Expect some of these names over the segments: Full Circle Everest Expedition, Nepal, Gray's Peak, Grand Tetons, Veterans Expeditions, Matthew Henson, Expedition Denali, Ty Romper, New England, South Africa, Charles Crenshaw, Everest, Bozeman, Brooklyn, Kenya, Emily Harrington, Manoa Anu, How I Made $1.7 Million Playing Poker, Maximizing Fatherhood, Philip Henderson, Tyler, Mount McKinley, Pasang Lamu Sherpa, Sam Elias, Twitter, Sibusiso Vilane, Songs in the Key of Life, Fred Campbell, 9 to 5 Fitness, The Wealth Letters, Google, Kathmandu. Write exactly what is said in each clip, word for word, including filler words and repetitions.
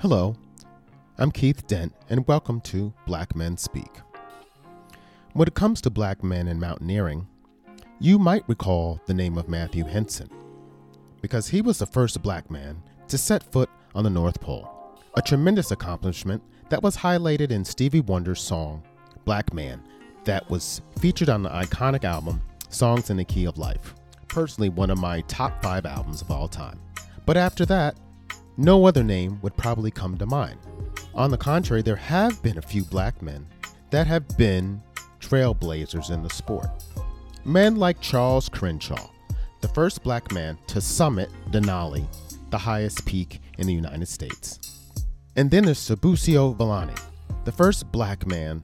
Hello, I'm Keith Dent, and welcome to Black Men Speak. When it comes to black men and mountaineering, you might recall the name of Matthew Henson, because he was the first black man to set foot on the North Pole, a tremendous accomplishment that was highlighted in Stevie Wonder's song, Black Man, that was featured on the iconic album, Songs in the Key of Life, personally one of my top five albums of all time. But after that, no other name would probably come to mind. On the contrary, there have been a few black men that have been trailblazers in the sport. Men like Charles Crenshaw, the first black man to summit Denali, the highest peak in the United States. And then there's Sibusiso Vilane, the first black man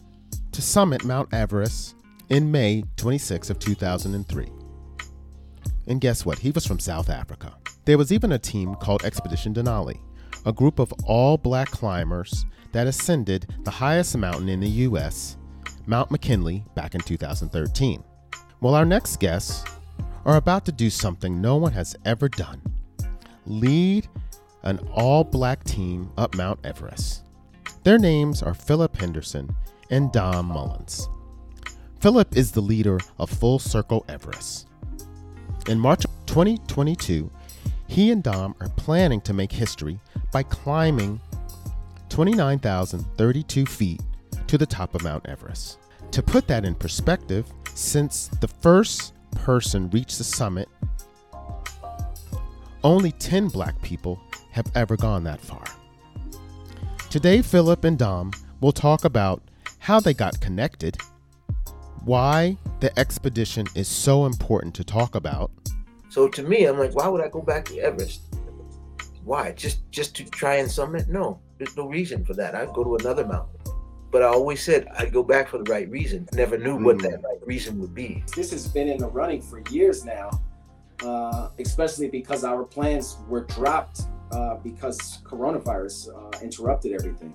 to summit Mount Everest in May twenty-sixth of two thousand three. And guess what? He was from South Africa. There was even a team called Expedition Denali, a group of all-black climbers that ascended the highest mountain in the U S, Mount McKinley, back in two thousand thirteen. Well, our next guests are about to do something no one has ever done. Lead an all-black team up Mount Everest. Their names are Philip Henderson and Dom Mullins. Philip is the leader of Full Circle Everest. In March twenty twenty-two, he and Dom are planning to make history by climbing twenty-nine thousand thirty-two feet to the top of Mount Everest. To put that in perspective, since the first person reached the summit, only ten black people have ever gone that far. Today, Philip and Dom will talk about how they got connected, why the expedition is so important to talk about. So to me, I'm like, why would I go back to Everest? Why? Just just to try and summit? No, there's no reason for that. I'd go to another mountain. But I always said I'd go back for the right reason. I never knew what that right reason would be. This has been in the running for years now, uh, especially because our plans were dropped uh, because coronavirus uh, interrupted everything.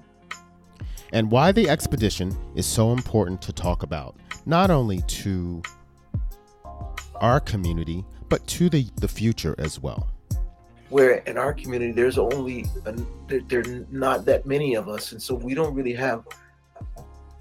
And why the expedition is so important to talk about, not only to our community, but to the, the future as well. Where in our community, there's only, a, there, there are not that many of us. And so we don't really have,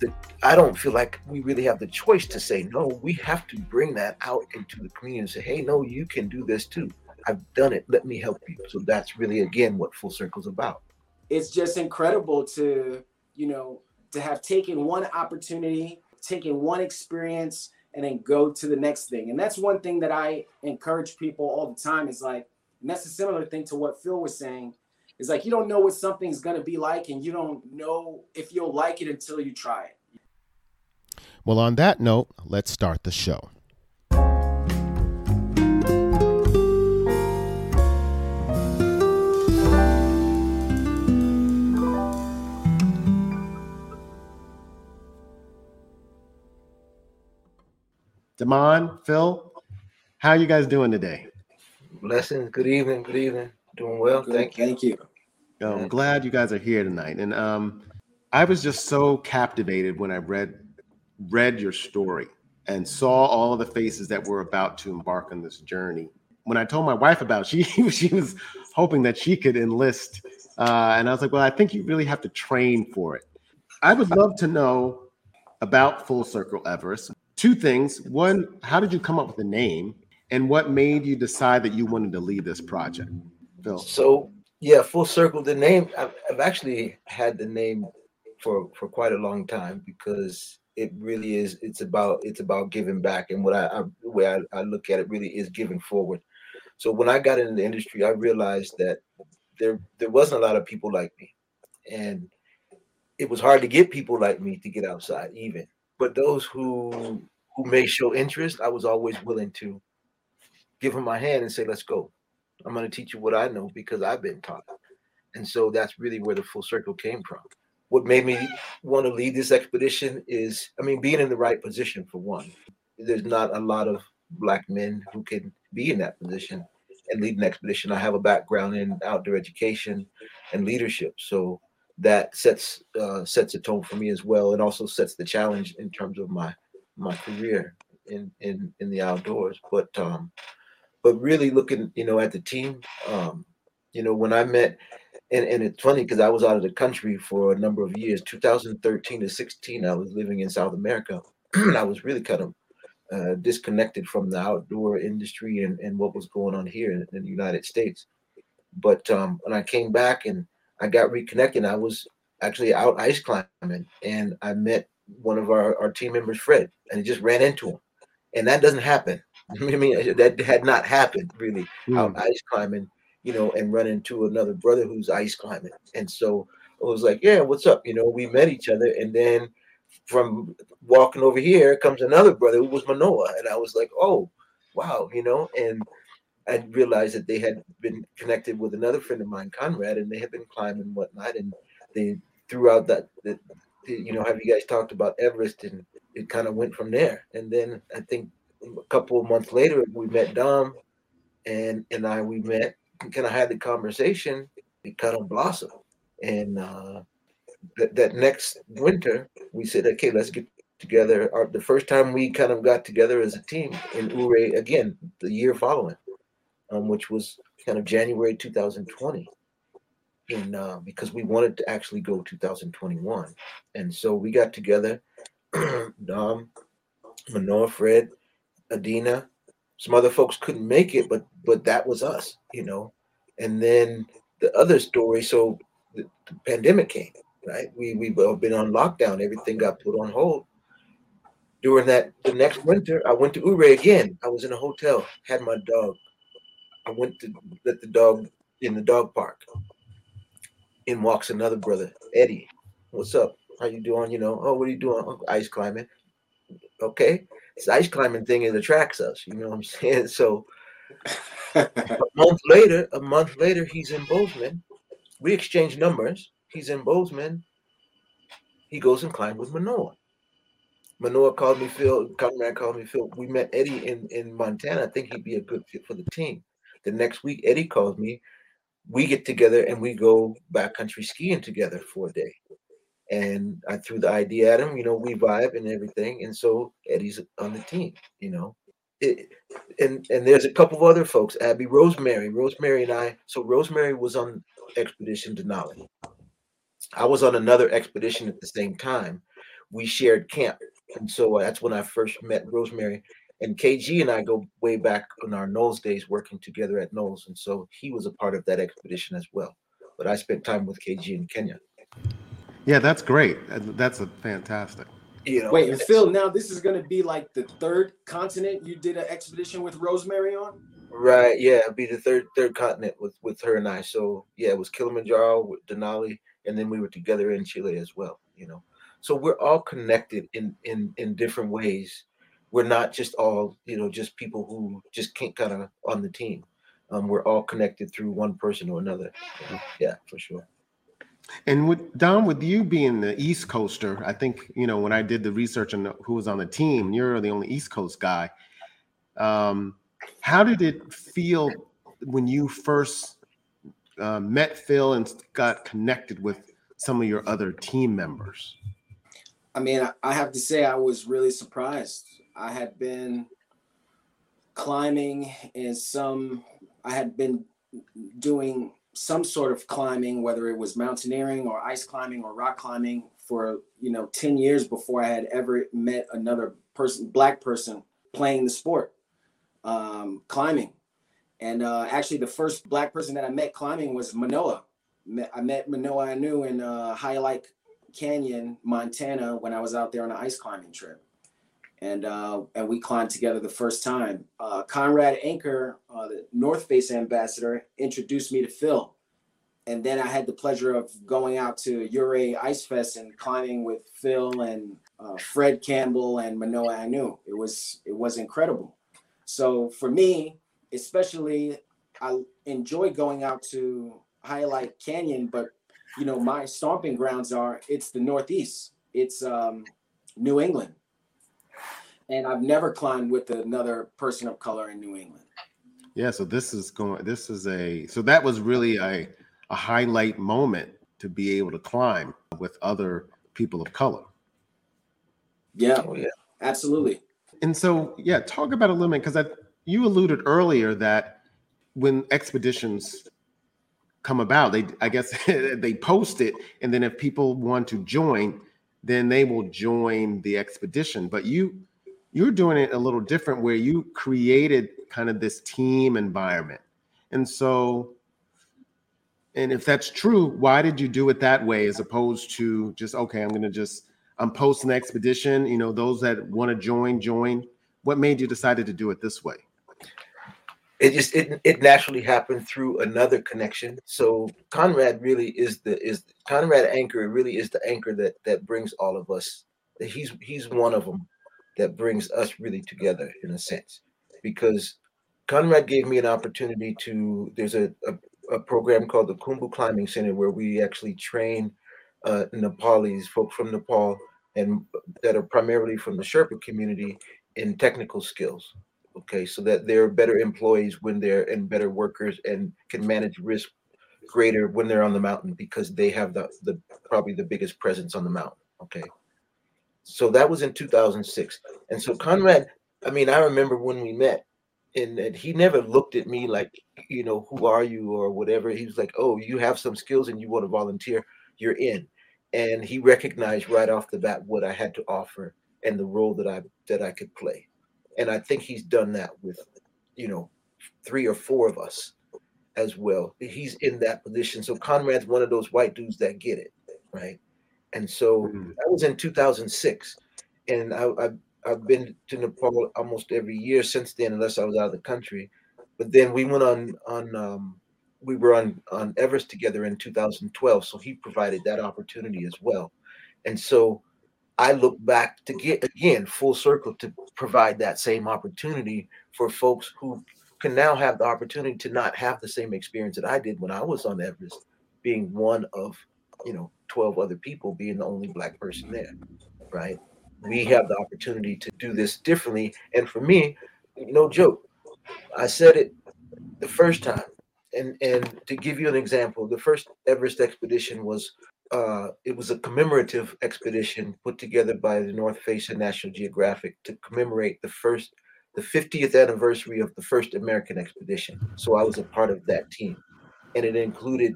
the. I don't feel like we really have the choice to say, no, we have to bring that out into the community and say, hey, no, you can do this too. I've done it, let me help you. So that's really, again, what Full Circle's about. It's just incredible to, you know, to have taken one opportunity, taken one experience, and then go to the next thing. And that's one thing that I encourage people all the time is like, and that's a similar thing to what Phil was saying, is like, you don't know what something's going to be like, and you don't know if you'll like it until you try it. Well, on that note, let's start the show. Damon, Phil, how are you guys doing today? Blessings. Good evening. Good evening. Doing well. Good. Thank you. Thank you. I'm glad you guys are here tonight. And um, I was just so captivated when I read read your story and saw all of the faces that were about to embark on this journey. When I told my wife about it, she she was hoping that she could enlist, uh, and I was like, well, I think you really have to train for it. I would love to know about Full Circle Everest. Two things. One, how did you come up with the name, and what made you decide that you wanted to lead this project, Phil? So, yeah, Full Circle, the name, I've, I've actually had the name for, for quite a long time because it really is, it's about it's about giving back. And what I, I the way I, I look at it really is giving forward. So when I got into the industry, I realized that there there wasn't a lot of people like me. And it was hard to get people like me to get outside even. But those who who may show interest, I was always willing to give them my hand and say, let's go. I'm going to teach you what I know because I've been taught. And so that's really where the Full Circle came from. What made me want to lead this expedition is, I mean, being in the right position for one. There's not a lot of black men who can be in that position and lead an expedition. I have a background in outdoor education and leadership. So that sets uh, sets a tone for me as well, and also sets the challenge in terms of my my career in in, in the outdoors. But um, but really looking, you know, at the team, um, you know, when I met and, and it's funny because I was out of the country for a number of years, two thousand thirteen to sixteen. I was living in South America, and I was really kind of uh, disconnected from the outdoor industry and, and what was going on here in, in the United States. But um, when I came back and I got reconnected, I was actually out ice climbing, and I met one of our, our team members, Fred, and I just ran into him. And that doesn't happen. I mean, that had not happened really mm. out ice climbing, you know, and run into another brother who's ice climbing. And so it was like, yeah, what's up? You know, we met each other. And then from walking over here comes another brother who was Manoa. And I was like, oh, wow, you know, and I realized that they had been connected with another friend of mine, Conrad, and they had been climbing and whatnot. And they threw out that, that you know, have you guys talked about Everest? And it kind of went from there. And then I think a couple of months later, we met Dom and, and I, we met and kind of had the conversation. It kind of blossomed. And uh, th- that next winter, we said, okay, let's get together. Our, the first time we kind of got together as a team in Ouray, again, the year following, um, which was kind of January two thousand twenty. And uh, because we wanted to actually go two thousand twenty-one. And so we got together, Dom, Manoa, Fred, Adina, some other folks couldn't make it, but but that was us, you know. And then the other story, so the, the pandemic came, right? We, we've been on lockdown. Everything got put on hold. During that, the next winter, I went to Ouray again. I was in a hotel, had my dog. I went to let the dog in the dog park. In walks another brother, Eddie. What's up? How you doing? You know, oh, what are you doing? Oh, ice climbing. Okay. This ice climbing thing, it attracts us. You know what I'm saying? So a month later, a month later, he's in Bozeman. We exchange numbers. He's in Bozeman. He goes and climbs with Manoa. Manoa called me, Phil. Conrad called me, Phil. We met Eddie in, in Montana. I think he'd be a good fit for the team. The next week, Eddie calls me. We get together and we go backcountry skiing together for a day. And I threw the idea at him, you know, we vibe and everything. And so Eddie's on the team, you know. It, and, and there's a couple of other folks, Abby, Rosemary, Rosemary and I. So Rosemary was on Expedition Denali. I was on another expedition at the same time. We shared camp. And so that's when I first met Rosemary. And K G and I go way back on our NOLS days working together at NOLS. And so he was a part of that expedition as well. But I spent time with K G in Kenya. Yeah, that's great. That's a fantastic. You know, wait, and Phil, now this is going to be like the third continent you did an expedition with Rosemary on? Right, yeah, it'd be the third third continent with, with her and I. So, yeah, it was Kilimanjaro, with Denali, and then we were together in Chile as well, you know. So we're all connected in, in, in different ways. We're not just all, you know, just people who just can't kind of on the team. Um, we're all connected through one person or another. Yeah, for sure. And with Dom, with you being the East Coaster, I think, you know, when I did the research on who was on the team, you're the only East Coast guy. Um, how did it feel when you first uh, met Phil and got connected with some of your other team members? I mean, I have to say I was really surprised. I had been climbing in some, I had been doing some sort of climbing, whether it was mountaineering or ice climbing or rock climbing for, you know, ten years before I had ever met another person, black person playing the sport, um, climbing. And uh, actually the first black person that I met climbing was Manoa. I met Manoa Anu in uh, Hyalite Canyon, Montana, when I was out there on an ice climbing trip. And uh, and we climbed together the first time. Uh, Conrad Anker, uh, the North Face ambassador, introduced me to Phil. And then I had the pleasure of going out to Ouray Ice Fest and climbing with Phil and uh, Fred Campbell and Manoa Anu. It was, it was incredible. So for me, especially, I enjoy going out to Hyalite Canyon, but you know, my stomping grounds are, it's the Northeast, it's um, New England. And I've never climbed with another person of color in New England. Yeah, so this is going. This is a. So that was really a a highlight moment to be able to climb with other people of color. Yeah, oh, yeah, absolutely. And so, yeah, talk about a little bit because I you alluded earlier that when expeditions come about. They, I guess they post it, and then if people want to join, then they will join the expedition. But you, you're doing it a little different, where you created kind of this team environment. And so, and if that's true, why did you do it that way, as opposed to just, okay, I'm going to just, I'm posting the expedition, you know, those that want to join, join. What made you decide to do it this way? It just, it, it naturally happened through another connection. So Conrad really is the, is Conrad Anker really is the anchor that, that brings all of us. He's, he's one of them that brings us really together in a sense, because Conrad gave me an opportunity to, there's a, a, a program called the Khumbu Climbing Center, where we actually train uh, Nepalis, folk from Nepal, and that are primarily from the Sherpa community, in technical skills. Okay, so that they're better employees when they're, and better workers, and can manage risk greater when they're on the mountain, because they have the, the probably the biggest presence on the mountain. Okay, so that was in two thousand six. And so Conrad, I mean, I remember when we met, and, and he never looked at me like, you know, who are you or whatever. He was like, oh, you have some skills and you want to volunteer, you're in. And he recognized right off the bat what I had to offer and the role that I that I could play. And I think he's done that with, you know, three or four of us as well. He's in that position. So Conrad's one of those white dudes that get it, right? And so mm-hmm. that was in two thousand six. And I, I, I've been to Nepal almost every year since then, unless I was out of the country. But then we went on, on um, we were on, on Everest together in two thousand twelve. So he provided that opportunity as well. And so I look back to get, again, full circle, to provide that same opportunity for folks who can now have the opportunity to not have the same experience that I did when I was on Everest, being one of, you know, twelve other people, being the only Black person there, right? We have the opportunity to do this differently. And for me, no joke, I said it the first time. And, and to give you an example, the first Everest expedition was Uh, it was a commemorative expedition put together by the North Face and National Geographic to commemorate the first, the fiftieth anniversary of the first American expedition. So I was a part of that team, and it included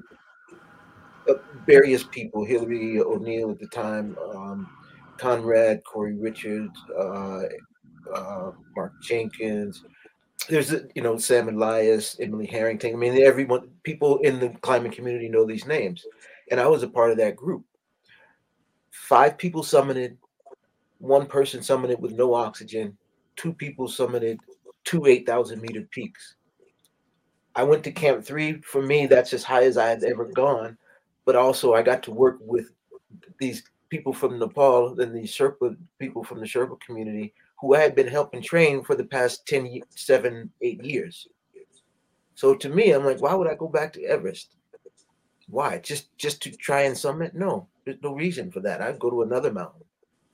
uh, various people: Hillary O'Neill at the time, um, Conrad, Corey Richards, uh, uh, Mark Jenkins. There's a, you know, Sam Elias, Emily Harrington. I mean, everyone, people in the climbing community know these names. And I was a part of that group. Five people summited, one person summited with no oxygen, two people summited two eight thousand meter peaks. I went to Camp Three. For me, that's as high as I have ever gone. But also I got to work with these people from Nepal and these Sherpa people from the Sherpa community who I had been helping train for the past ten, seven, eight years. So to me, I'm like, why would I go back to Everest? Why? Just just to try and summit? No, there's no reason for that. I'd go to another mountain.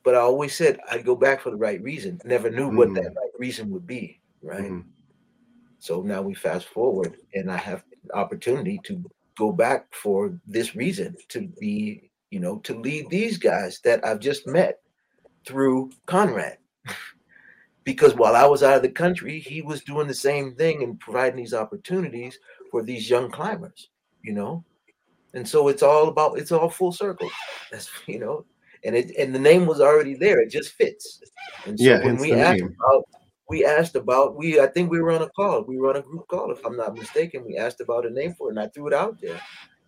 But I always said I'd go back for the right reason. Never knew mm. what that right reason would be, right? Mm. So now we fast forward, and I have the opportunity to go back for this reason, to be, you know, to lead these guys that I've just met through Conrad. Because while I was out of the country, he was doing the same thing and providing these opportunities for these young climbers, you know? And so it's all about, it's all full circle. That's, you know, and it, and the name was already there. It just fits. And so yeah, when we asked name. about, we asked about, we, I think we were on a call. We were on a group call, if I'm not mistaken. We asked about a name for it, and I threw it out there,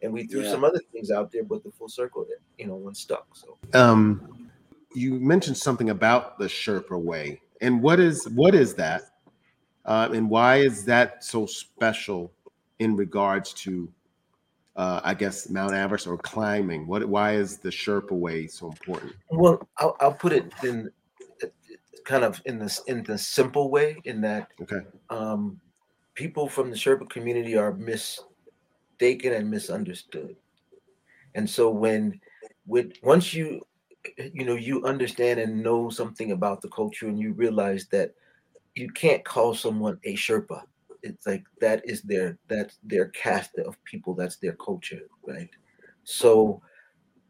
and we threw yeah. some other things out there, but the full circle, you know, one stuck. So, um, you mentioned something about the Sherpa way, and what is, what is that? Uh, and why is that so special in regards to, Uh, I guess, Mount Everest or climbing? What? Why is the Sherpa way so important? Well, I'll, I'll put it in kind of in this in the simple way, in that okay. um, people from the Sherpa community are mistaken and misunderstood. And so when with once you you know you understand and know something about the culture, and you realize that you can't call someone a Sherpa. It's like that is their that's their cast of people, that's their culture, right? So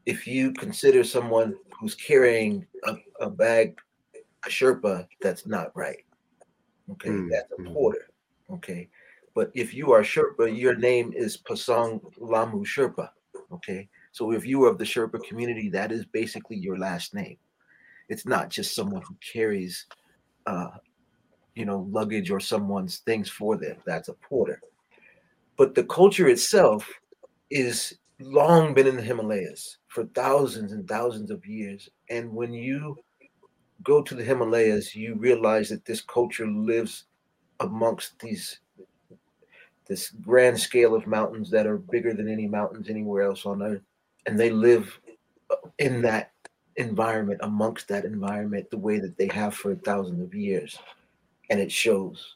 if you consider someone who's carrying a, a bag a Sherpa, that's not right. Okay, mm-hmm. that's a porter. Okay, But if you are Sherpa, your name is Pasang Lamu Sherpa, okay? So if you are of the Sherpa community, that is basically your last name. It's not just someone who carries, uh, you know, luggage or someone's things for them. That's a porter. But the culture itself is long been in the Himalayas for thousands and thousands of years. And when you go to the Himalayas, you realize that this culture lives amongst these this grand scale of mountains that are bigger than any mountains anywhere else on earth. And they live in that environment, amongst that environment, the way that they have for thousands of years. And it shows.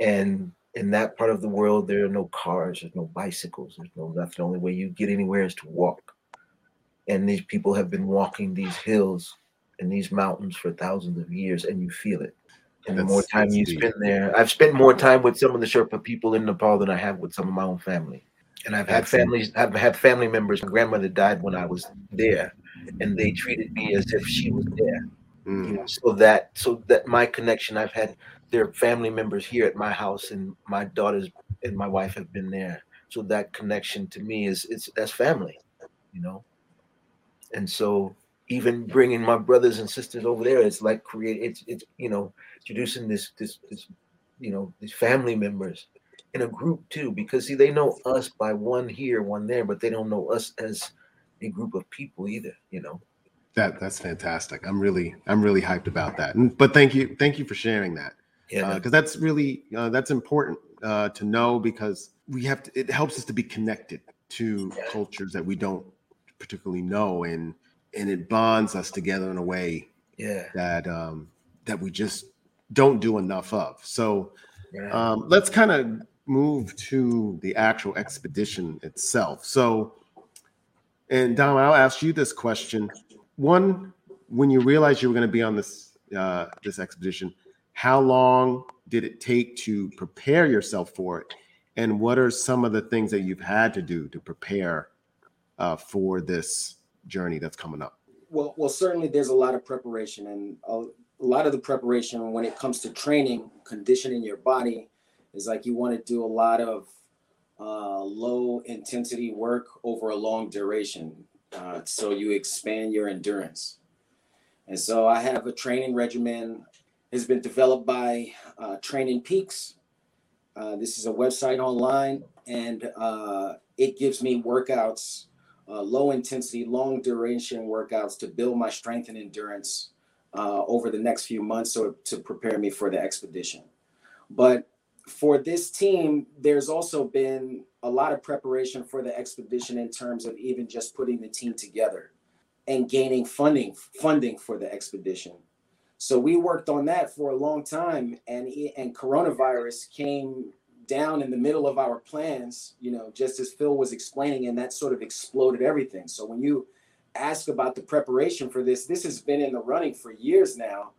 And in that part of the world, there are no cars, there's no bicycles, there's no nothing. The only way you get anywhere is to walk. And these people have been walking these hills and these mountains for thousands of years, and you feel it. And that's, the more time you deep. spend there, I've spent more time with some of the Sherpa people in Nepal than I have with some of my own family. And I've had families, I've had family members. My grandmother died when I was there, and they treated me as if she was there. Mm. You know, so that, so that my connection, I've had their family members here at my house, and my daughters and my wife have been there. So that connection to me is, it's that's family, you know. And so even bringing my brothers and sisters over there, it's like create, it's it's you know, introducing this this this you know these family members in a group too, because see, they know us by one here, one there, but they don't know us as a group of people either, you know. That that's fantastic. I'm really I'm really hyped about that. And, but thank you thank you for sharing that. Yeah, because uh, that's really uh, that's important uh, to know, because we have to, it helps us to be connected to yeah. cultures that we don't particularly know, and and it bonds us together in a way yeah. that um, that we just don't do enough of. So yeah. um, let's kind of move to the actual expedition itself. So, and Dom, I'll ask you this question: one, when you realized you were going to be on this uh, this expedition, how long did it take to prepare yourself for it? And what are some of the things that you've had to do to prepare uh, for this journey that's coming up? Well, well, certainly there's a lot of preparation, and a, a lot of the preparation when it comes to training, conditioning your body, is like you want to do a lot of uh, low intensity work over a long duration. Uh, so you expand your endurance. And so I have a training regimen. Has been developed by uh, Training Peaks. Uh, this is a website online, and uh, it gives me workouts, uh, low intensity, long duration workouts to build my strength and endurance uh, over the next few months, so to prepare me for the expedition. But for this team, there's also been a lot of preparation for the expedition in terms of even just putting the team together and gaining funding, funding for the expedition. So we worked on that for a long time, and and coronavirus came down in the middle of our plans, you know, just as Phil was explaining, and that sort of exploded everything. So when you ask about the preparation for this, this has been in the running for years now,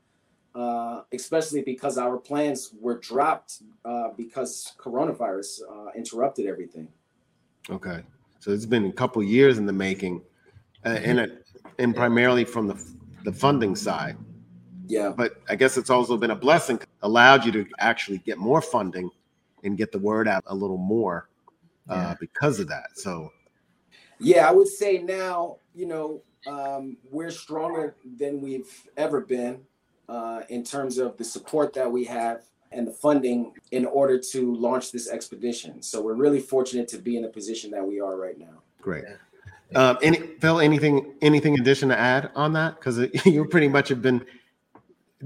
uh, especially because our plans were dropped uh, because coronavirus uh, interrupted everything. Okay. So it's been a couple of years in the making, uh, and, a, and primarily from the the funding side. Yeah, but I guess it's also been a blessing, allowed you to actually get more funding and get the word out a little more uh, yeah. because of that. So, yeah, I would say now, you know, um, we're stronger than we've ever been uh, in terms of the support that we have and the funding in order to launch this expedition. So we're really fortunate to be in the position that we are right now. Great. Yeah. Um, any, Phil, anything, anything addition to add on that? Because you pretty much have been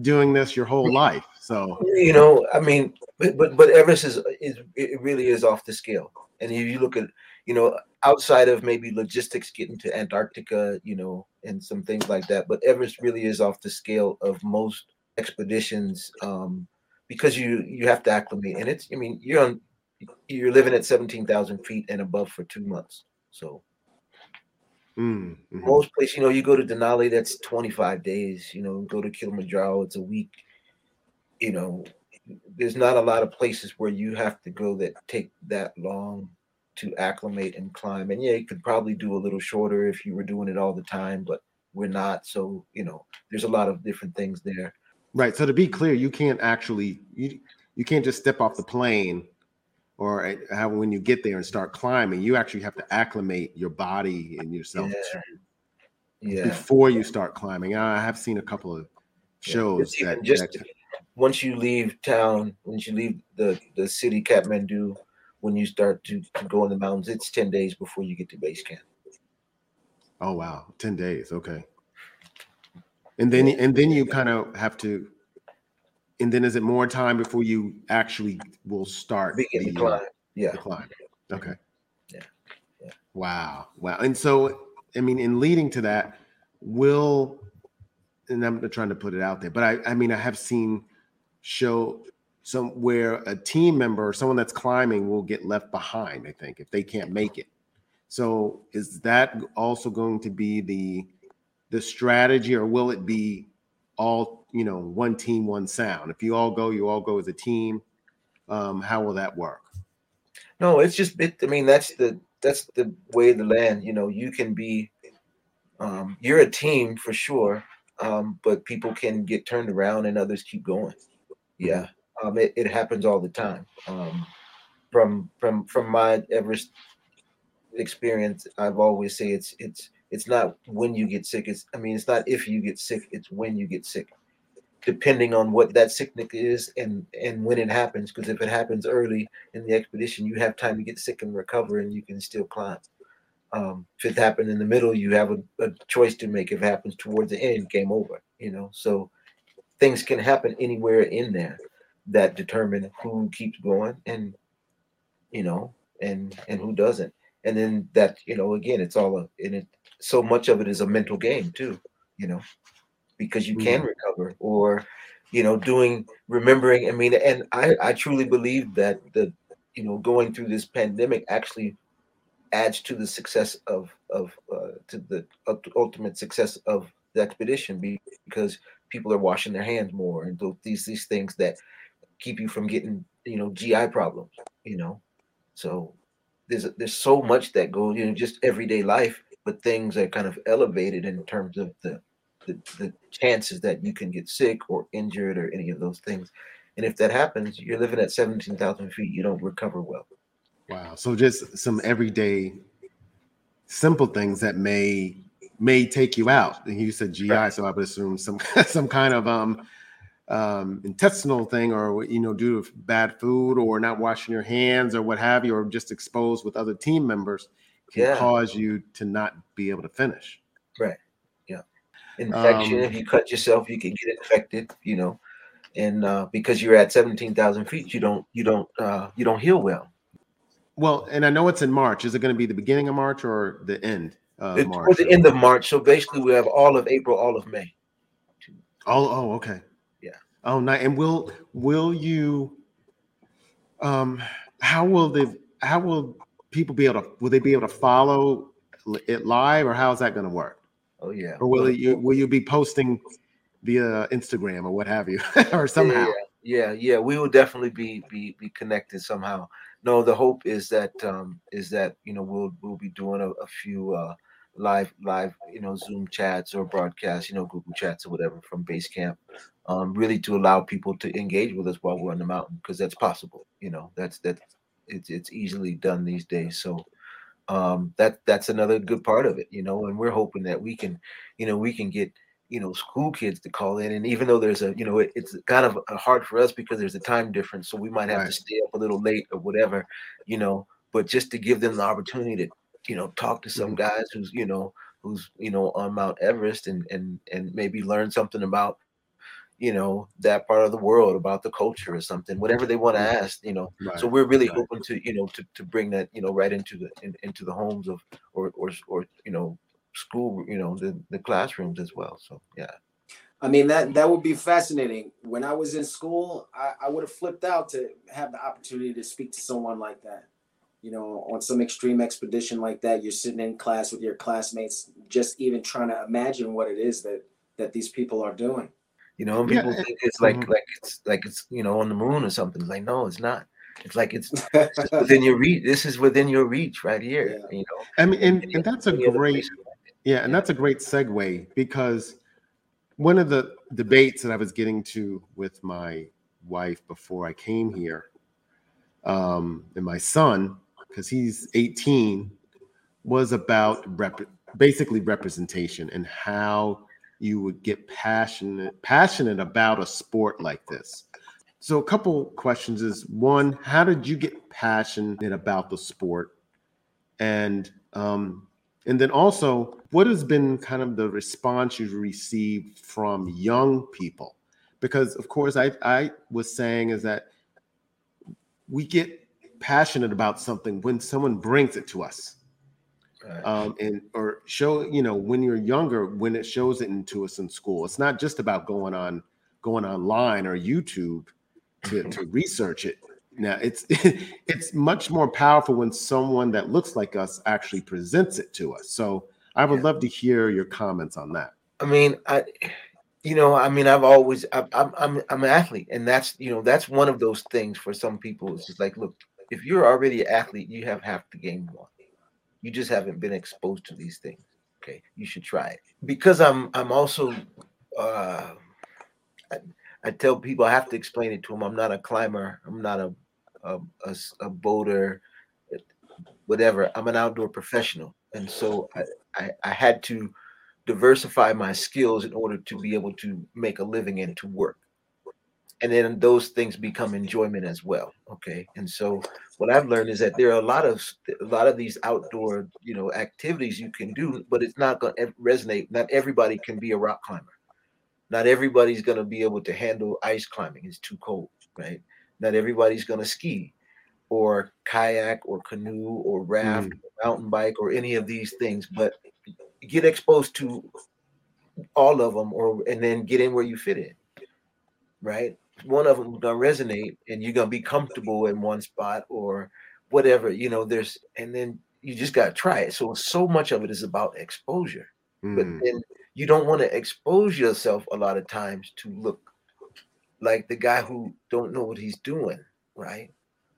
doing this your whole life, so you know I mean but but, but Everest is, is it really is off the scale. And if you look at, you know, outside of maybe logistics getting to Antarctica, you know, and some things like that, but Everest really is off the scale of most expeditions, um because you you have to acclimate, and it's I mean you're on you're living at seventeen thousand feet and above for two months. So Mm-hmm. most places, you know, you go to Denali, that's twenty-five days, you know, go to Kilimanjaro, it's a week. You know, there's not a lot of places where you have to go that take that long to acclimate and climb. And yeah, you could probably do a little shorter if you were doing it all the time, but we're not. So, you know, there's a lot of different things there. Right. So to be clear, you can't actually, you, you can't just step off the plane or how, when you get there and start climbing, you actually have to acclimate your body and yourself yeah. to, yeah. before you start climbing. I have seen a couple of shows yeah. that just that, once you leave town, once you leave the, the city Kathmandu, when you start to, to go in the mountains, it's ten days before you get to base camp. Oh, wow. ten days. Okay. And then, and then you kind of have to, and then is it more time before you actually will start begin the, the climb? Yeah. The climb. Okay. Yeah. yeah. Wow. Wow. And so, I mean, in leading to that, will, and I'm not trying to put it out there, but I, I mean, I have seen show some where a team member or someone that's climbing will get left behind, I think, if they can't make it. So is that also going to be the, the strategy, or will it be all, you know, one team, one sound? If you all go, you all go as a team. Um, how will that work? No, it's just, it, I mean, that's the, that's the way of the land. You know, you can be, um, you're a team for sure. Um, but people can get turned around and others keep going. Yeah. Um, it, it happens all the time. Um, from, from, from my Everest experience, I've always say it's, it's, It's not when you get sick. It's, I mean, it's not if you get sick. It's when you get sick, depending on what that sickness is and, and when it happens. Because if it happens early in the expedition, you have time to get sick and recover, and you can still climb. Um, if it happened in the middle, you have a, a choice to make. If it happens towards the end, game over. You know, so things can happen anywhere in there that determine who keeps going and, you know, and and who doesn't. And then that, you know, again, it's all a, and it. So much of it is a mental game too, you know, because you can recover or, you know, doing, remembering. I mean, and I, I truly believe that the, you know, going through this pandemic actually adds to the success of, of, uh, to the ultimate success of the expedition, because people are washing their hands more and these, these things that keep you from getting, you know, G I problems, you know? So there's, there's so much that goes, you know, just everyday life. But things are kind of elevated in terms of the, the the chances that you can get sick or injured or any of those things. And if that happens, you're living at seventeen thousand feet. You don't recover well. Wow. So just some everyday simple things that may may take you out. And you said G I, right. So I would assume some some kind of um, um, intestinal thing, or, you know, due to bad food or not washing your hands or what have you, or just exposed with other team members. Can yeah. cause you to not be able to finish. Right. Yeah. Infection. Um, if you cut yourself, you can get infected, you know, and uh, because you're at seventeen thousand feet, you don't, you don't, uh, you don't heal well. Well, and I know it's in March. Is it going to be the beginning of March or the end of March? Or the end of March. So basically we have all of April, all of May. Oh, oh, okay. Yeah. Oh, nice. And will, will you, um, how will the, how will, people be able to, will they be able to follow it live, or how's that going to work? Oh yeah. Or will you, will you be posting via Instagram or what have you, or somehow? Yeah, yeah. Yeah. We will definitely be, be, be connected somehow. No, the hope is that, um, is that, you know, we'll, we'll be doing a, a few, uh, live, live, you know, Zoom chats or broadcasts, you know, Google chats or whatever from base camp, um, really to allow people to engage with us while we're on the mountain. Cause that's possible. You know, that's, that's, It's it's easily done these days, so um, that that's another good part of it, you know. And we're hoping that we can, you know, we can get you know school kids to call in. And even though there's a, you know, it, it's kind of hard for us because there's a time difference, so we might have right. to stay up a little late or whatever, you know. But just to give them the opportunity to, you know, talk to some guys who's you know who's you know on Mount Everest and and and maybe learn something about, you know, that part of the world, about the culture or something, whatever they want to ask, you know. Right. So we're really right. hoping to, you know, to, to bring that, you know, right into the in, into the homes of or or or you know, school, you know, the, the classrooms as well. So yeah. I mean that that would be fascinating. When I was in school, I, I would have flipped out to have the opportunity to speak to someone like that. You know, on some extreme expedition like that, you're sitting in class with your classmates, just even trying to imagine what it is that that these people are doing. You know, and people yeah. think it's like mm-hmm. like it's like it's you know on the moon or something. It's like, no, it's not. It's like it's, it's within your reach. This is within your reach right here. Yeah. You know, I mean, and, and, and that's a great yeah, and that's a great segue, because one of the debates that I was getting to with my wife before I came here um, and my son, because he's eighteen, was about rep- basically representation and how you would get passionate, passionate about a sport like this. So a couple questions is, one, how did you get passionate about the sport? And um, and then also, what has been kind of the response you've received from young people? Because, of course, I, I was saying is that we get passionate about something when someone brings it to us. Right. Um, and or show, you know, when you're younger, when it shows it into us in school, it's not just about going on, going online or YouTube to, to research it. Now it's, it's much more powerful when someone that looks like us actually presents it to us. So I would yeah. love to hear your comments on that. I mean, I, you know, I mean, I've always, I, I'm, I'm, I'm an athlete, and that's, you know, that's one of those things for some people. It's just like, look, if you're already an athlete, you have half the game won. You just haven't been exposed to these things. Okay, you should try it. Because I'm, I'm also, uh, I, I tell people, I have to explain it to them. I'm not a climber. I'm not a, a, a, a boulder, whatever. I'm an outdoor professional, and so I, I, I had to diversify my skills in order to be able to make a living and to work. And then those things become enjoyment as well. Okay. And so what I've learned is that there are a lot of a lot of these outdoor, you know, activities you can do, but it's not going to resonate. Not everybody can be a rock climber. Not everybody's going to be able to handle ice climbing. It's too cold, right? Not everybody's going to ski or kayak or canoe or raft, mm. or mountain bike or any of these things, but get exposed to all of them, or and then get in where you fit in, right? One of them gonna resonate, and you're gonna be comfortable in one spot or whatever, you know. There's, and then you just gotta try it. So so much of it is about exposure, mm. but then you don't want to expose yourself a lot of times to look like the guy who don't know what he's doing, right?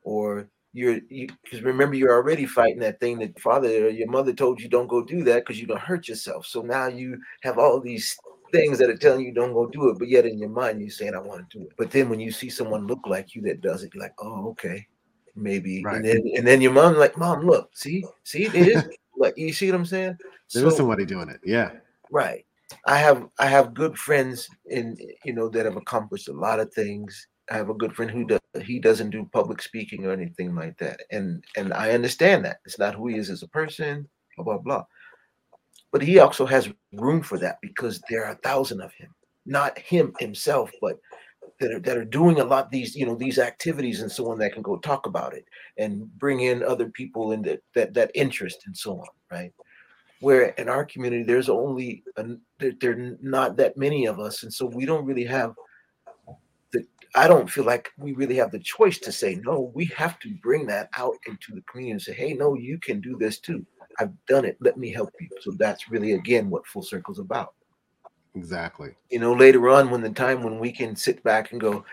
Or you're you because remember, you're already fighting that thing that your father or your mother told you don't go do that because you're gonna hurt yourself. So now you have all these things that are telling you don't go do it, but yet in your mind you're saying I want to do it. But then when you see someone look like you that does it, you're like, oh, okay, maybe. Right. And then and then your mom like, mom, look, see, see, it is like, you see what I'm saying? There so, is somebody doing it, yeah. Right. I have I have good friends in you know that have accomplished a lot of things. I have a good friend who does he doesn't do public speaking or anything like that, and and I understand that it's not who he is as a person, blah blah blah. But he also has room for that because there are a thousand of him, not him himself, but that are, that are doing a lot of these, you know, these activities, and someone that can go talk about it and bring in other people in that that, that interest and so on, right? Where in our community, there's only, a, there, there are not that many of us. And so we don't really have the, I don't feel like we really have the choice to say, no, we have to bring that out into the community and say, hey, no, you can do this too. I've done it. Let me help you. So that's really, again, what Full Circle is about. Exactly. You know, later on, when the time when we can sit back and go,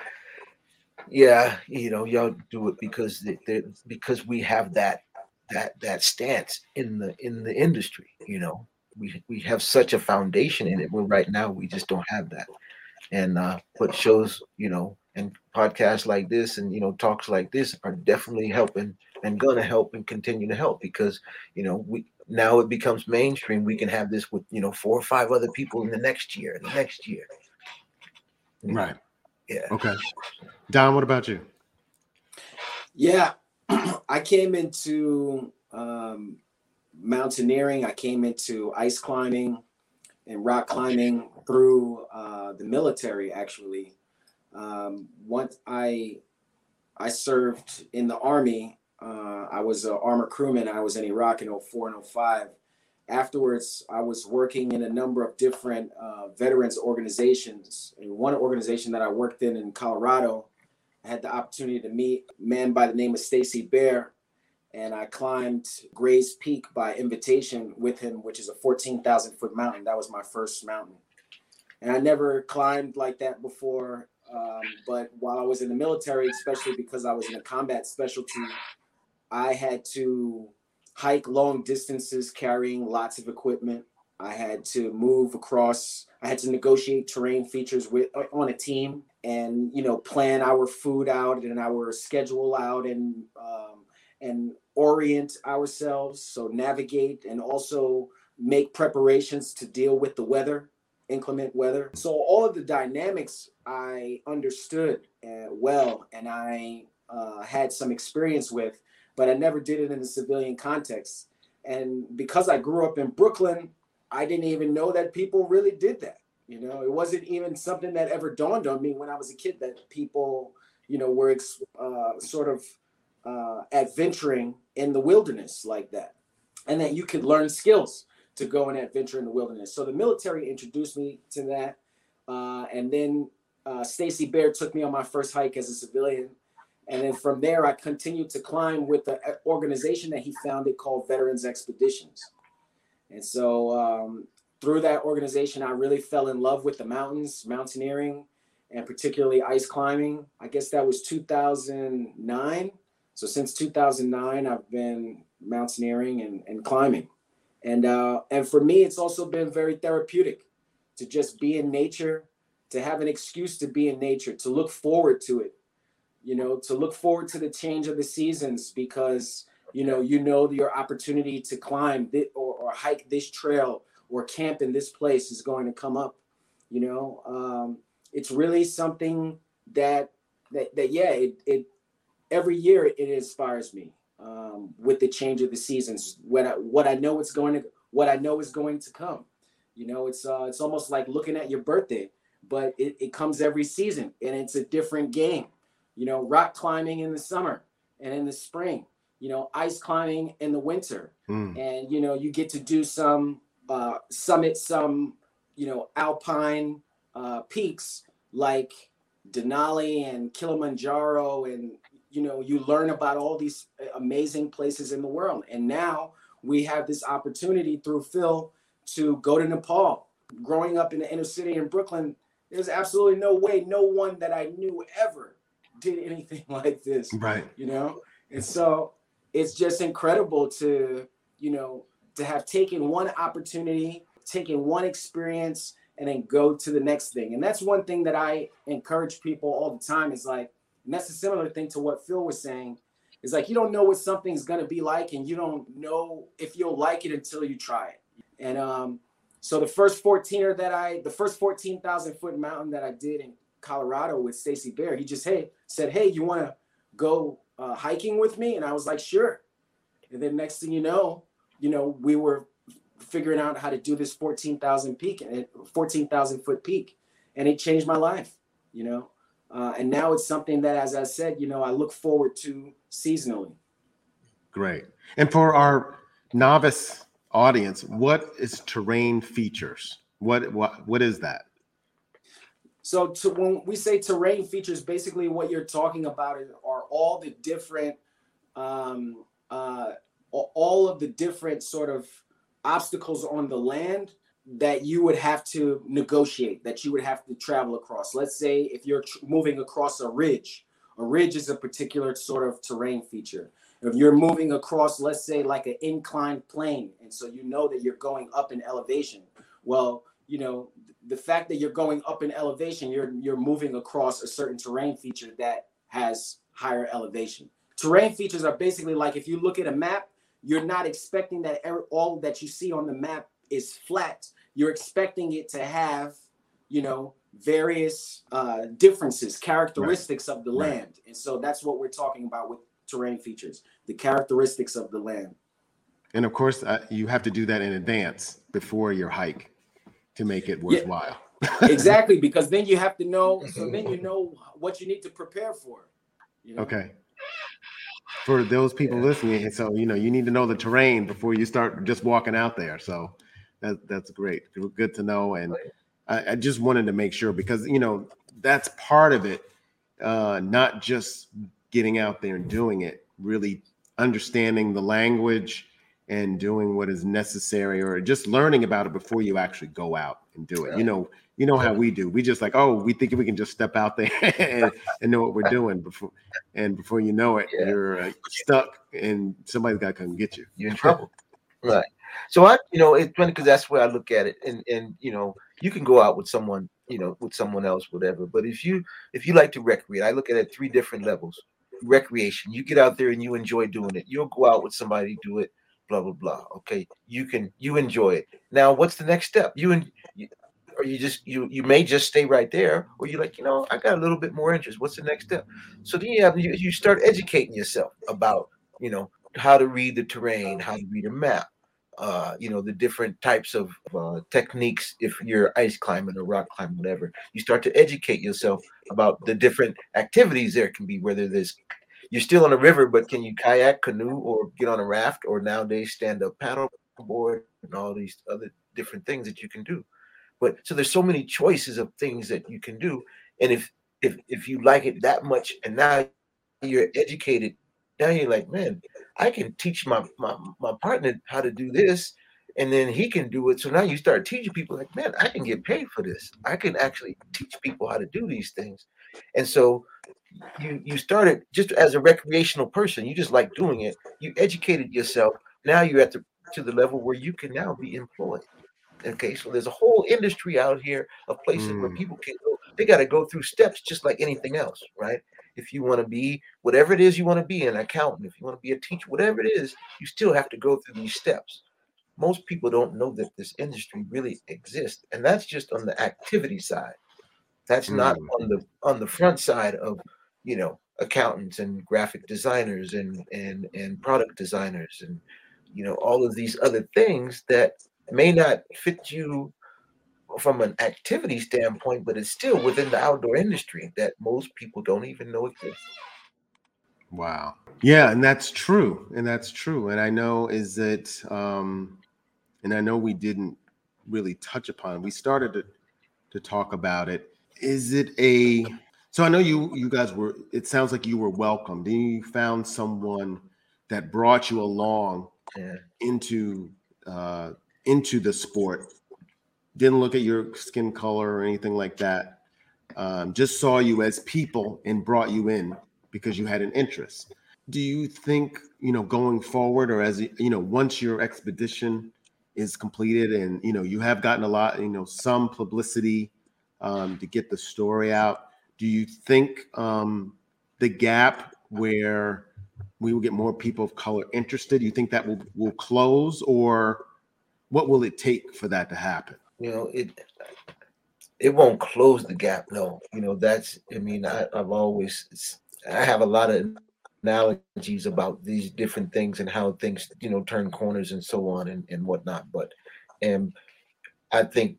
yeah, you know, y'all do it because they, because we have that that that stance in the in the industry. You know, we we have such a foundation in it. Where right now we just don't have that. And uh, but shows, you know, and podcasts like this, and you know, talks like this are definitely helping. And gonna help and continue to help because you know we now it becomes mainstream. We can have this with you know four or five other people in the next year, in the next year. Right. Yeah. Okay. Dom, what about you? Yeah, I came into um, mountaineering. I came into ice climbing and rock climbing through uh, the military. Actually, um, once I I served in the Army. Uh, I was an armored crewman. I was in Iraq in oh four and oh five. Afterwards, I was working in a number of different uh, veterans organizations. And one organization that I worked in in Colorado, I had the opportunity to meet a man by the name of Stacy Bear. And I climbed Gray's Peak by invitation with him, which is a fourteen thousand foot mountain. That was my first mountain. And I never climbed like that before. Um, but while I was in the military, especially because I was in a combat specialty, I had to hike long distances carrying lots of equipment. I had to move across. I had to negotiate terrain features with on a team and, you know, plan our food out and our schedule out, and um, and orient ourselves. So navigate and also make preparations to deal with the weather, inclement weather. So all of the dynamics I understood uh, well, and I uh, had some experience with, but I never did it in a civilian context. And because I grew up in Brooklyn, I didn't even know that people really did that. You know, it wasn't even something that ever dawned on me when I was a kid that people, you know, were ex- uh, sort of uh, adventuring in the wilderness like that, and that you could learn skills to go and adventure in the wilderness. So the military introduced me to that. Uh, and then uh, Stacy Bear took me on my first hike as a civilian. And then from there, I continued to climb with the organization that he founded called Veterans Expeditions. And so um, through that organization, I really fell in love with the mountains, mountaineering, and particularly ice climbing. I guess that was two thousand nine. So since two thousand nine, I've been mountaineering and, and climbing. And uh, and for me, it's also been very therapeutic to just be in nature, to have an excuse to be in nature, to look forward to it, you know, to look forward to the change of the seasons, because you know, you know, your opportunity to climb th- or, or hike this trail or camp in this place is going to come up. You know, um, it's really something that that, that yeah, it, it every year it, it inspires me um, with the change of the seasons. When I, what I know it's going to what I know is going to come. You know, it's uh, it's almost like looking at your birthday, but it, it comes every season and it's a different game. You know, rock climbing in the summer and in the spring. You know, ice climbing in the winter. Mm. And, you know, you get to do some uh, summit, some, you know, alpine uh, peaks like Denali and Kilimanjaro. And, you know, you learn about all these amazing places in the world. And now we have this opportunity through Phil to go to Nepal. Growing up in the inner city in Brooklyn, there's absolutely no way no one that I knew ever did anything like this. Right. You know, and so it's just incredible to, you know, to have taken one opportunity, taken one experience, and then go to the next thing. And that's one thing that I encourage people all the time is like, and that's a similar thing to what Phil was saying, is like, you don't know what something's going to be like, and you don't know if you'll like it until you try it. And um, so the first fourteener that I, the first fourteen thousand foot mountain that I did in Colorado with Stacy Bear, he just hey said, hey, you want to go Uh, hiking with me? And I was like, sure. And then next thing you know, you know, we were figuring out how to do this fourteen thousand peak and fourteen thousand foot peak. And it changed my life, you know? Uh, and now it's something that, as I said, you know, I look forward to seasonally. Great. And for our novice audience, what is terrain features? What, what, what is that? So to, when we say terrain features, basically what you're talking about are all the different, um, uh, all of the different sort of obstacles on the land that you would have to negotiate, that you would have to travel across. Let's say if you're tr- moving across a ridge, a ridge is a particular sort of terrain feature. If you're moving across, let's say like an inclined plain, and so you know that you're going up in elevation, well, you know, the fact that you're going up in elevation, you're you're moving across a certain terrain feature that has higher elevation. Terrain features are basically like, if you look at a map, you're not expecting that all that you see on the map is flat. You're expecting it to have, you know, various uh, differences, characteristics right. of the right. land. And so that's what we're talking about with terrain features, the characteristics of the land. And of course, uh, you have to do that in advance before your hike, to make it worthwhile. Yeah, exactly, because then you have to know, so then you know what you need to prepare for. You know? Okay. For those people yeah. listening, and so, you know, you need to know the terrain before you start just walking out there. So that, that's great. Good to know. And I, I just wanted to make sure, because, you know, that's part of it, uh, not just getting out there and doing it, really understanding the language and doing what is necessary, or just learning about it before you actually go out and do it. Yeah. You know, you know how we do. We just like, oh, we think we can just step out there and, and know what we're doing before. And before you know it, yeah. you're uh, stuck and somebody's got to come get you. You're in trouble. Right. So I, you know, it's funny because that's where I look at it. And, and, you know, you can go out with someone, you know, with someone else, whatever. But if you, if you like to recreate, I look at it at three different levels. Recreation, you get out there and you enjoy doing it. You'll go out with somebody, do it, blah, blah, blah. Okay. You can, you enjoy it. Now, what's the next step? You and you, or you just, you, you may just stay right there, or you're like, you know, I got a little bit more interest. What's the next step? So then you have, you, you start educating yourself about, you know, how to read the terrain, how to read a map. Uh, you know, the different types of uh, techniques if you're ice climbing or rock climbing, whatever. You start to educate yourself about the different activities there can be, whether there's, you're still on a river, but can you kayak, canoe, or get on a raft, or nowadays stand-up paddle board and all these other different things that you can do. But so there's so many choices of things that you can do. And if if if you like it that much and now you're educated, now you're like, man, I can teach my, my my partner how to do this, and then he can do it. So now you start teaching people like, man, I can get paid for this. I can actually teach people how to do these things. And so you you started just as a recreational person. You just like doing it. You educated yourself. Now you're at the to the level where you can now be employed. Okay, so there's a whole industry out here of places mm. where people can go. They got to go through steps just like anything else, right? If you want to be whatever it is you want to be, an accountant, if you want to be a teacher, whatever it is, you still have to go through these steps. Most people don't know that this industry really exists. And that's just on the activity side. That's mm. not on the on the front side of, you know, accountants and graphic designers and and and product designers and, you know, all of these other things that may not fit you from an activity standpoint, but it's still within the outdoor industry that most people don't even know exists. Wow. Yeah. And that's true. And that's true. And I know is that, um, and I know we didn't really touch upon, we started to, to talk about it. Is it a, so I know you, you guys were, it sounds like you were welcomed and you found someone that brought you along yeah. into, uh, into the sport. Didn't look at your skin color or anything like that. Um, just saw you as people and brought you in because you had an interest. Do you think, you know, going forward or as, you know, once your expedition is completed and, you know, you have gotten a lot, you know, some publicity um, to get the story out. Do you think um, the gap where we will get more people of color interested, you think that will, will close, or what will it take for that to happen? You know, it it won't close the gap. No, you know, that's, I mean, I, I've always, I have a lot of analogies about these different things and how things, you know, turn corners and so on and, and whatnot. But, and I think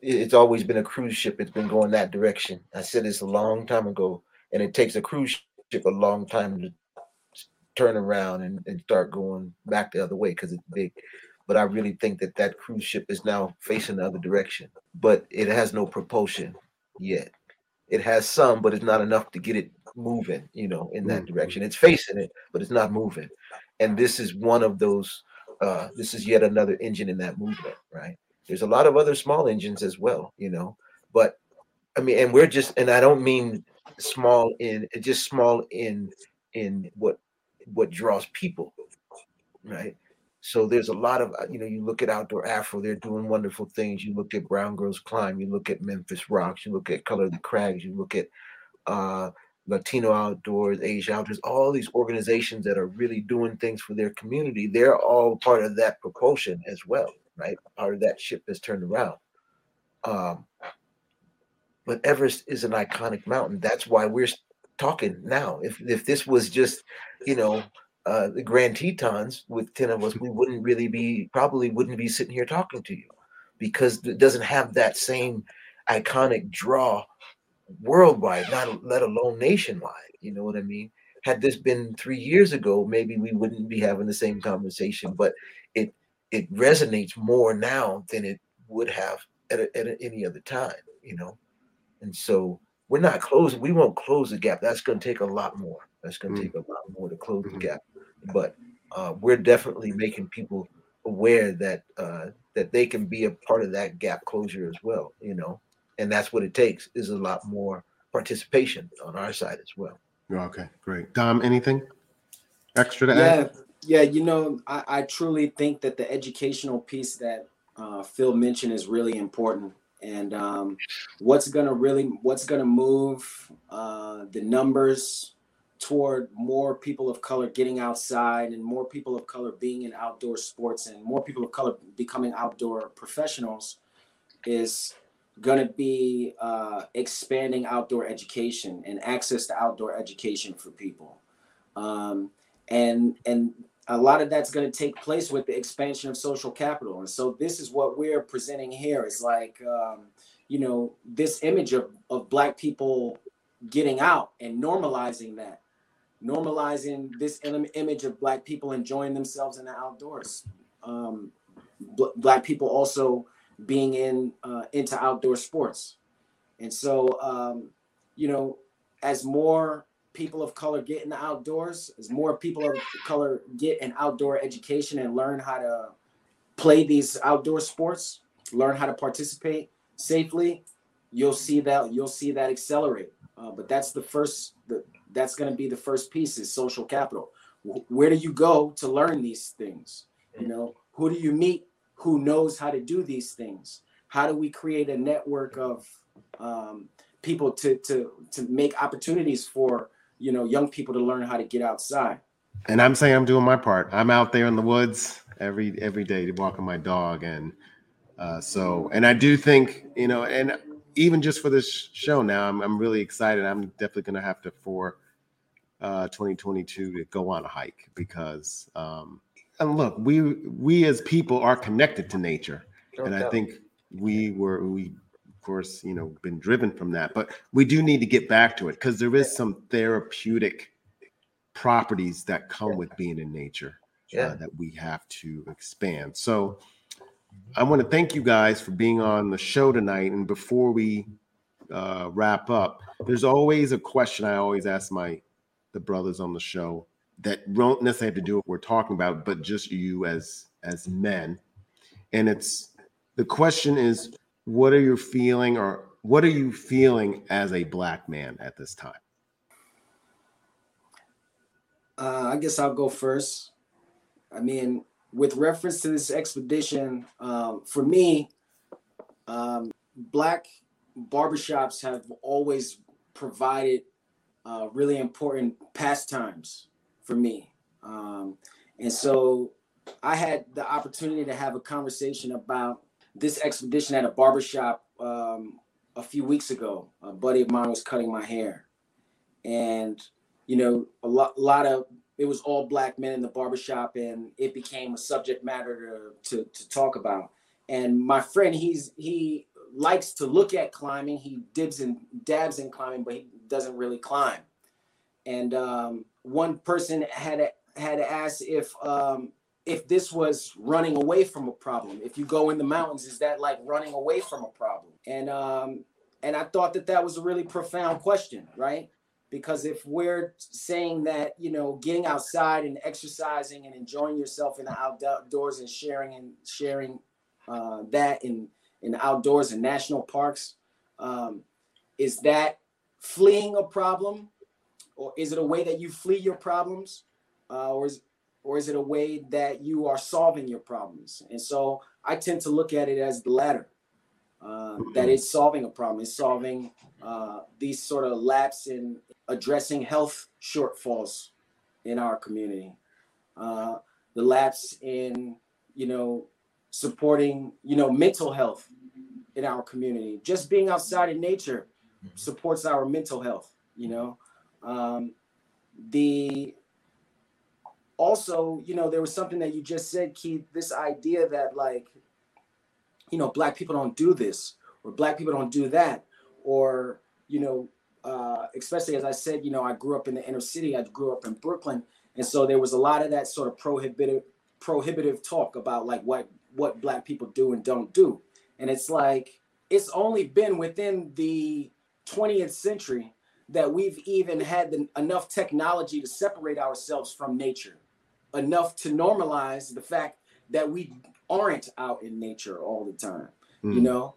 it's always been a cruise ship. It's been going that direction. I said this a long time ago, and it takes a cruise ship a long time to turn around and, and start going back the other way because it's big. But I really think that that cruise ship is now facing the other direction, but it has no propulsion yet. It has some, but it's not enough to get it moving, you know, in that direction. It's facing it, but it's not moving. And this is one of those, uh, this is yet another engine in that movement, right? There's a lot of other small engines as well, you know, but I mean, and we're just, and I don't mean small in, just small in, in what, what draws people, right? So there's a lot of, you know, you look at Outdoor Afro, they're doing wonderful things. You look at Brown Girls Climb, you look at Memphis Rocks, you look at Color of the Crags, you look at uh, Latino Outdoors, Asia Outdoors, all these organizations that are really doing things for their community. They're all part of that propulsion as well, right? Part of that ship has turned around. Um, but Everest is an iconic mountain. That's why we're talking now. If if this was just, you know, Uh, the Grand Tetons with ten of us, we wouldn't really be, probably wouldn't be sitting here talking to you because it doesn't have that same iconic draw worldwide, not let alone nationwide. You know what I mean? Had this been three years ago, maybe we wouldn't be having the same conversation, but it it resonates more now than it would have at, a, at a, any other time, you know? And so we're not closing, we won't close the gap. That's going to take a lot more. That's going to take a lot more to close the gap, but uh, we're definitely making people aware that uh, that they can be a part of that gap closure as well, you know, and that's what it takes is a lot more participation on our side as well. Okay, great. Dom, anything extra to yeah, add? Yeah, you know, I, I truly think that the educational piece that uh, Phil mentioned is really important. And um, what's going to really, what's going to move uh, the numbers toward more people of color getting outside and more people of color being in outdoor sports and more people of color becoming outdoor professionals is going to be uh, expanding outdoor education and access to outdoor education for people. Um, and, and a lot of that's going to take place with the expansion of social capital. And so this is what we're presenting here is like, um, you know, this image of, of Black people getting out and normalizing that. Normalizing this image of Black people enjoying themselves in the outdoors. Um, bl- black people also being in uh, into outdoor sports. And so, um, you know, as more people of color get in the outdoors, as more people of color get an outdoor education and learn how to play these outdoor sports, learn how to participate safely, you'll see that you'll see that accelerate. Uh, but that's the first. The, that's going to be the first piece is social capital. Where do you go to learn these things? You know, who do you meet who knows how to do these things? How do we create a network of um, people to to to make opportunities for, you know, young people to learn how to get outside? And I'm saying I'm doing my part. I'm out there in the woods every every day walking my dog, and uh, so and I do think, you know, and even just for this show now, I'm I'm really excited. I'm definitely gonna have to for uh, twenty twenty-two to go on a hike because um, and look, we we as people are connected to nature, and I think we were we of course you know been driven from that, but we do need to get back to it because there is some therapeutic properties that come with being in nature uh, that we have to expand. So I want to thank you guys for being on the show tonight. And before we uh, wrap up, there's always a question I always ask my the brothers on the show that don't necessarily have to do what we're talking about, but just you as as men. And it's the question is, what are you feeling, or what are you feeling as a Black man at this time? Uh, I guess I'll go first. I mean, with reference to this expedition, um, for me, um, Black barbershops have always provided uh, really important pastimes for me. Um, and so I had the opportunity to have a conversation about this expedition at a barbershop um, a few weeks ago. A buddy of mine was cutting my hair. And, you know, a lot, lot of, it was all Black men in the barbershop, and it became a subject matter to, to, to talk about. And my friend, he's he likes to look at climbing. He dibs and dabs in climbing, but he doesn't really climb. And um, one person had had asked if um, if this was running away from a problem. If you go in the mountains, is that like running away from a problem? And um, and I thought that that was a really profound question, right? Because if we're saying that, you know, getting outside and exercising and enjoying yourself in the outdoors and sharing and sharing uh, that in, in outdoors and national parks, um, is that fleeing a problem, or is it a way that you flee your problems, uh, or is or is it a way that you are solving your problems? And so I tend to look at it as the latter. Uh, that it's solving a problem, it's solving uh, these sort of lapse in addressing health shortfalls in our community, uh, the lapse in, you know, supporting, you know, mental health in our community. Just being outside in nature supports our mental health, you know. Um, the also, you know, there was something that you just said, Keith, this idea that like, you know, Black people don't do this, or Black people don't do that, or, you know, uh, especially as I said, you know, I grew up in the inner city, I grew up in Brooklyn. And so there was a lot of that sort of prohibitive prohibitive talk about like what, what Black people do and don't do. And it's like, it's only been within the twentieth century that we've even had the, enough technology to separate ourselves from nature, enough to normalize the fact that we aren't out in nature all the time. Mm. You know,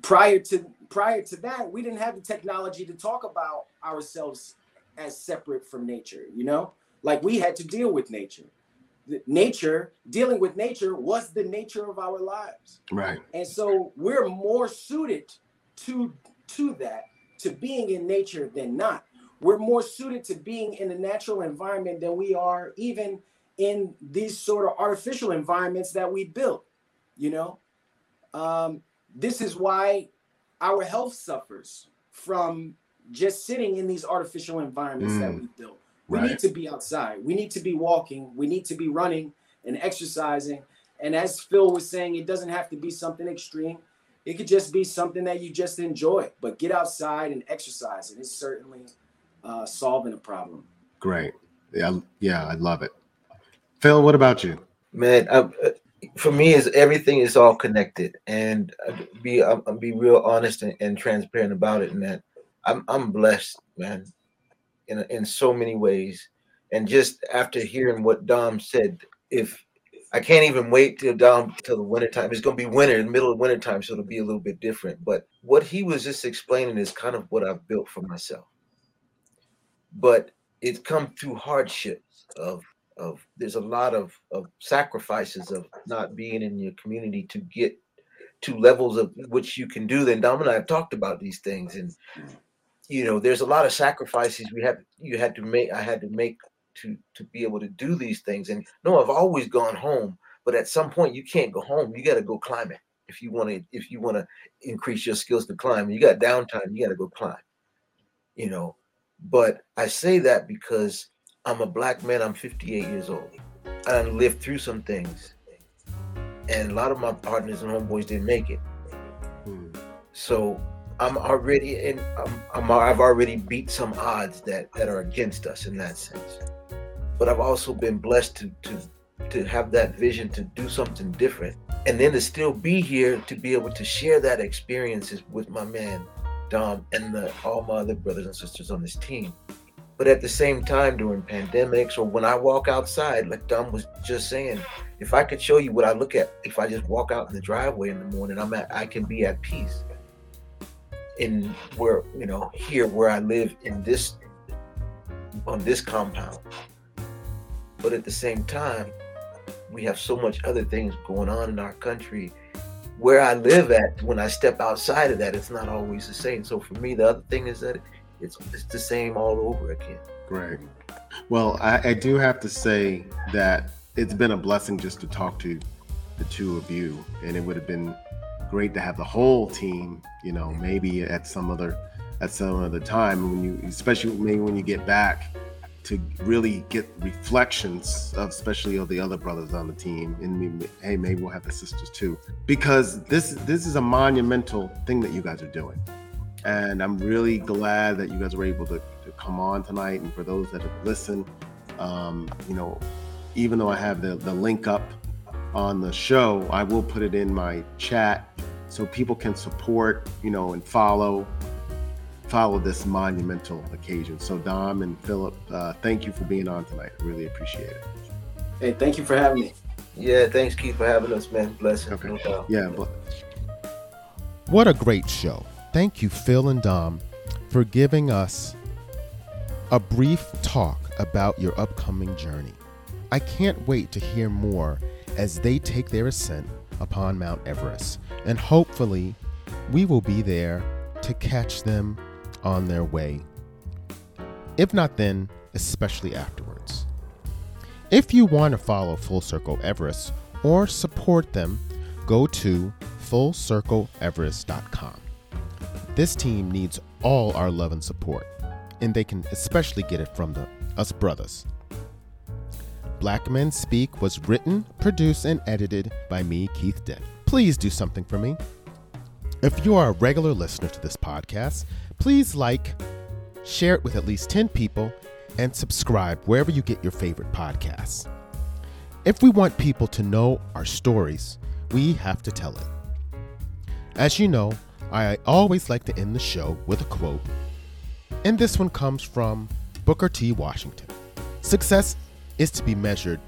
prior to prior to that, we didn't have the technology to talk about ourselves as separate from nature. You know, like we had to deal with nature. nature, dealing with nature was the nature of our lives. Right. And so we're more suited to to that, to being in nature than not. We're more suited to being in a natural environment than we are even in these sort of artificial environments that we built, you know? Um, this is why our health suffers from just sitting in these artificial environments mm. that we built. We right. need to be outside. We need to be walking. We need to be running and exercising. And as Phil was saying, it doesn't have to be something extreme. It could just be something that you just enjoy, but get outside and exercise. And it's certainly uh, solving a problem. Great. Yeah, yeah, I love it. Phil, what about you? Man, I, for me, is everything is all connected. And I'll be, I'll be real honest and, and transparent about it. And that I'm, I'm blessed, man, in in so many ways. And just after hearing what Dom said, if I can't even wait till Dom till the wintertime. It's going to be winter, in the middle of wintertime, so it'll be a little bit different. But what he was just explaining is kind of what I've built for myself. But it's come through hardships of of there's a lot of, of sacrifices of not being in your community to get to levels of which you can do. Then Dom and I have talked about these things, and you know, there's a lot of sacrifices we have you had to make. I had to make to to be able to do these things. And no, I've always gone home, but at some point you can't go home. You got to go climbing if you want to if you want to increase your skills to climb. You got downtime, you got to go climb. You know, but I say that because I'm a black man. I'm fifty-eight years old. I lived through some things, and a lot of my partners and homeboys didn't make it. Mm. So I'm already, and I'm, I'm, I've already beat some odds that, that are against us in that sense. But I've also been blessed to to to have that vision to do something different, and then to still be here to be able to share that experiences with my man Dom and the, all my other brothers and sisters on this team. But at the same time, during pandemics or when I walk outside, like Dom was just saying, if I could show you what I look at, if I just walk out in the driveway in the morning, I'm at, I can be at peace in where, you know, here where I live in this, on this compound. But at the same time, we have so much other things going on in our country. Where I live at, when I step outside of that, it's not always the same. So for me, the other thing is that It's, it's the same all over again. Great. Well, I, I do have to say that it's been a blessing just to talk to the two of you, and it would have been great to have the whole team, you know, maybe at some other at some other time when you, especially maybe when you get back, to really get reflections of, especially of the other brothers on the team, and hey, maybe we'll have the sisters too, because this this is a monumental thing that you guys are doing. And I'm really glad that you guys were able to, to come on tonight. And for those that have listened, um, you know, even though I have the, the link up on the show, I will put it in my chat so people can support, you know, and follow follow this monumental occasion. So Dom and Philip, uh, thank you for being on tonight. Really appreciate it. Hey, thank you for having me. Yeah, thanks, Keith, for having us, man. Blessings. Okay. No doubt. Yeah. But... What a great show. Thank you, Phil and Dom, for giving us a brief talk about your upcoming journey. I can't wait to hear more as they take their ascent upon Mount Everest, and hopefully we will be there to catch them on their way. If not then, especially afterwards. If you want to follow Full Circle Everest or support them, go to full circle everest dot com. This team needs all our love and support, and they can especially get it from the us brothers. Black Men Speak was written, produced, and edited by me, Keith Dent. Please do something for me. If you are a regular listener to this podcast, please like, share it with at least ten people, and subscribe wherever you get your favorite podcasts. If we want people to know our stories, we have to tell it. As you know, I always like to end the show with a quote, and this one comes from Booker T. Washington. Success is to be measured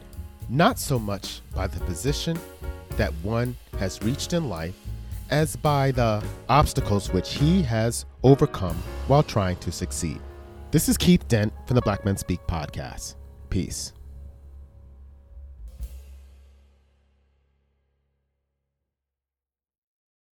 not so much by the position that one has reached in life as by the obstacles which he has overcome while trying to succeed. This is Keith Dent from the Black Men Speak podcast. Peace.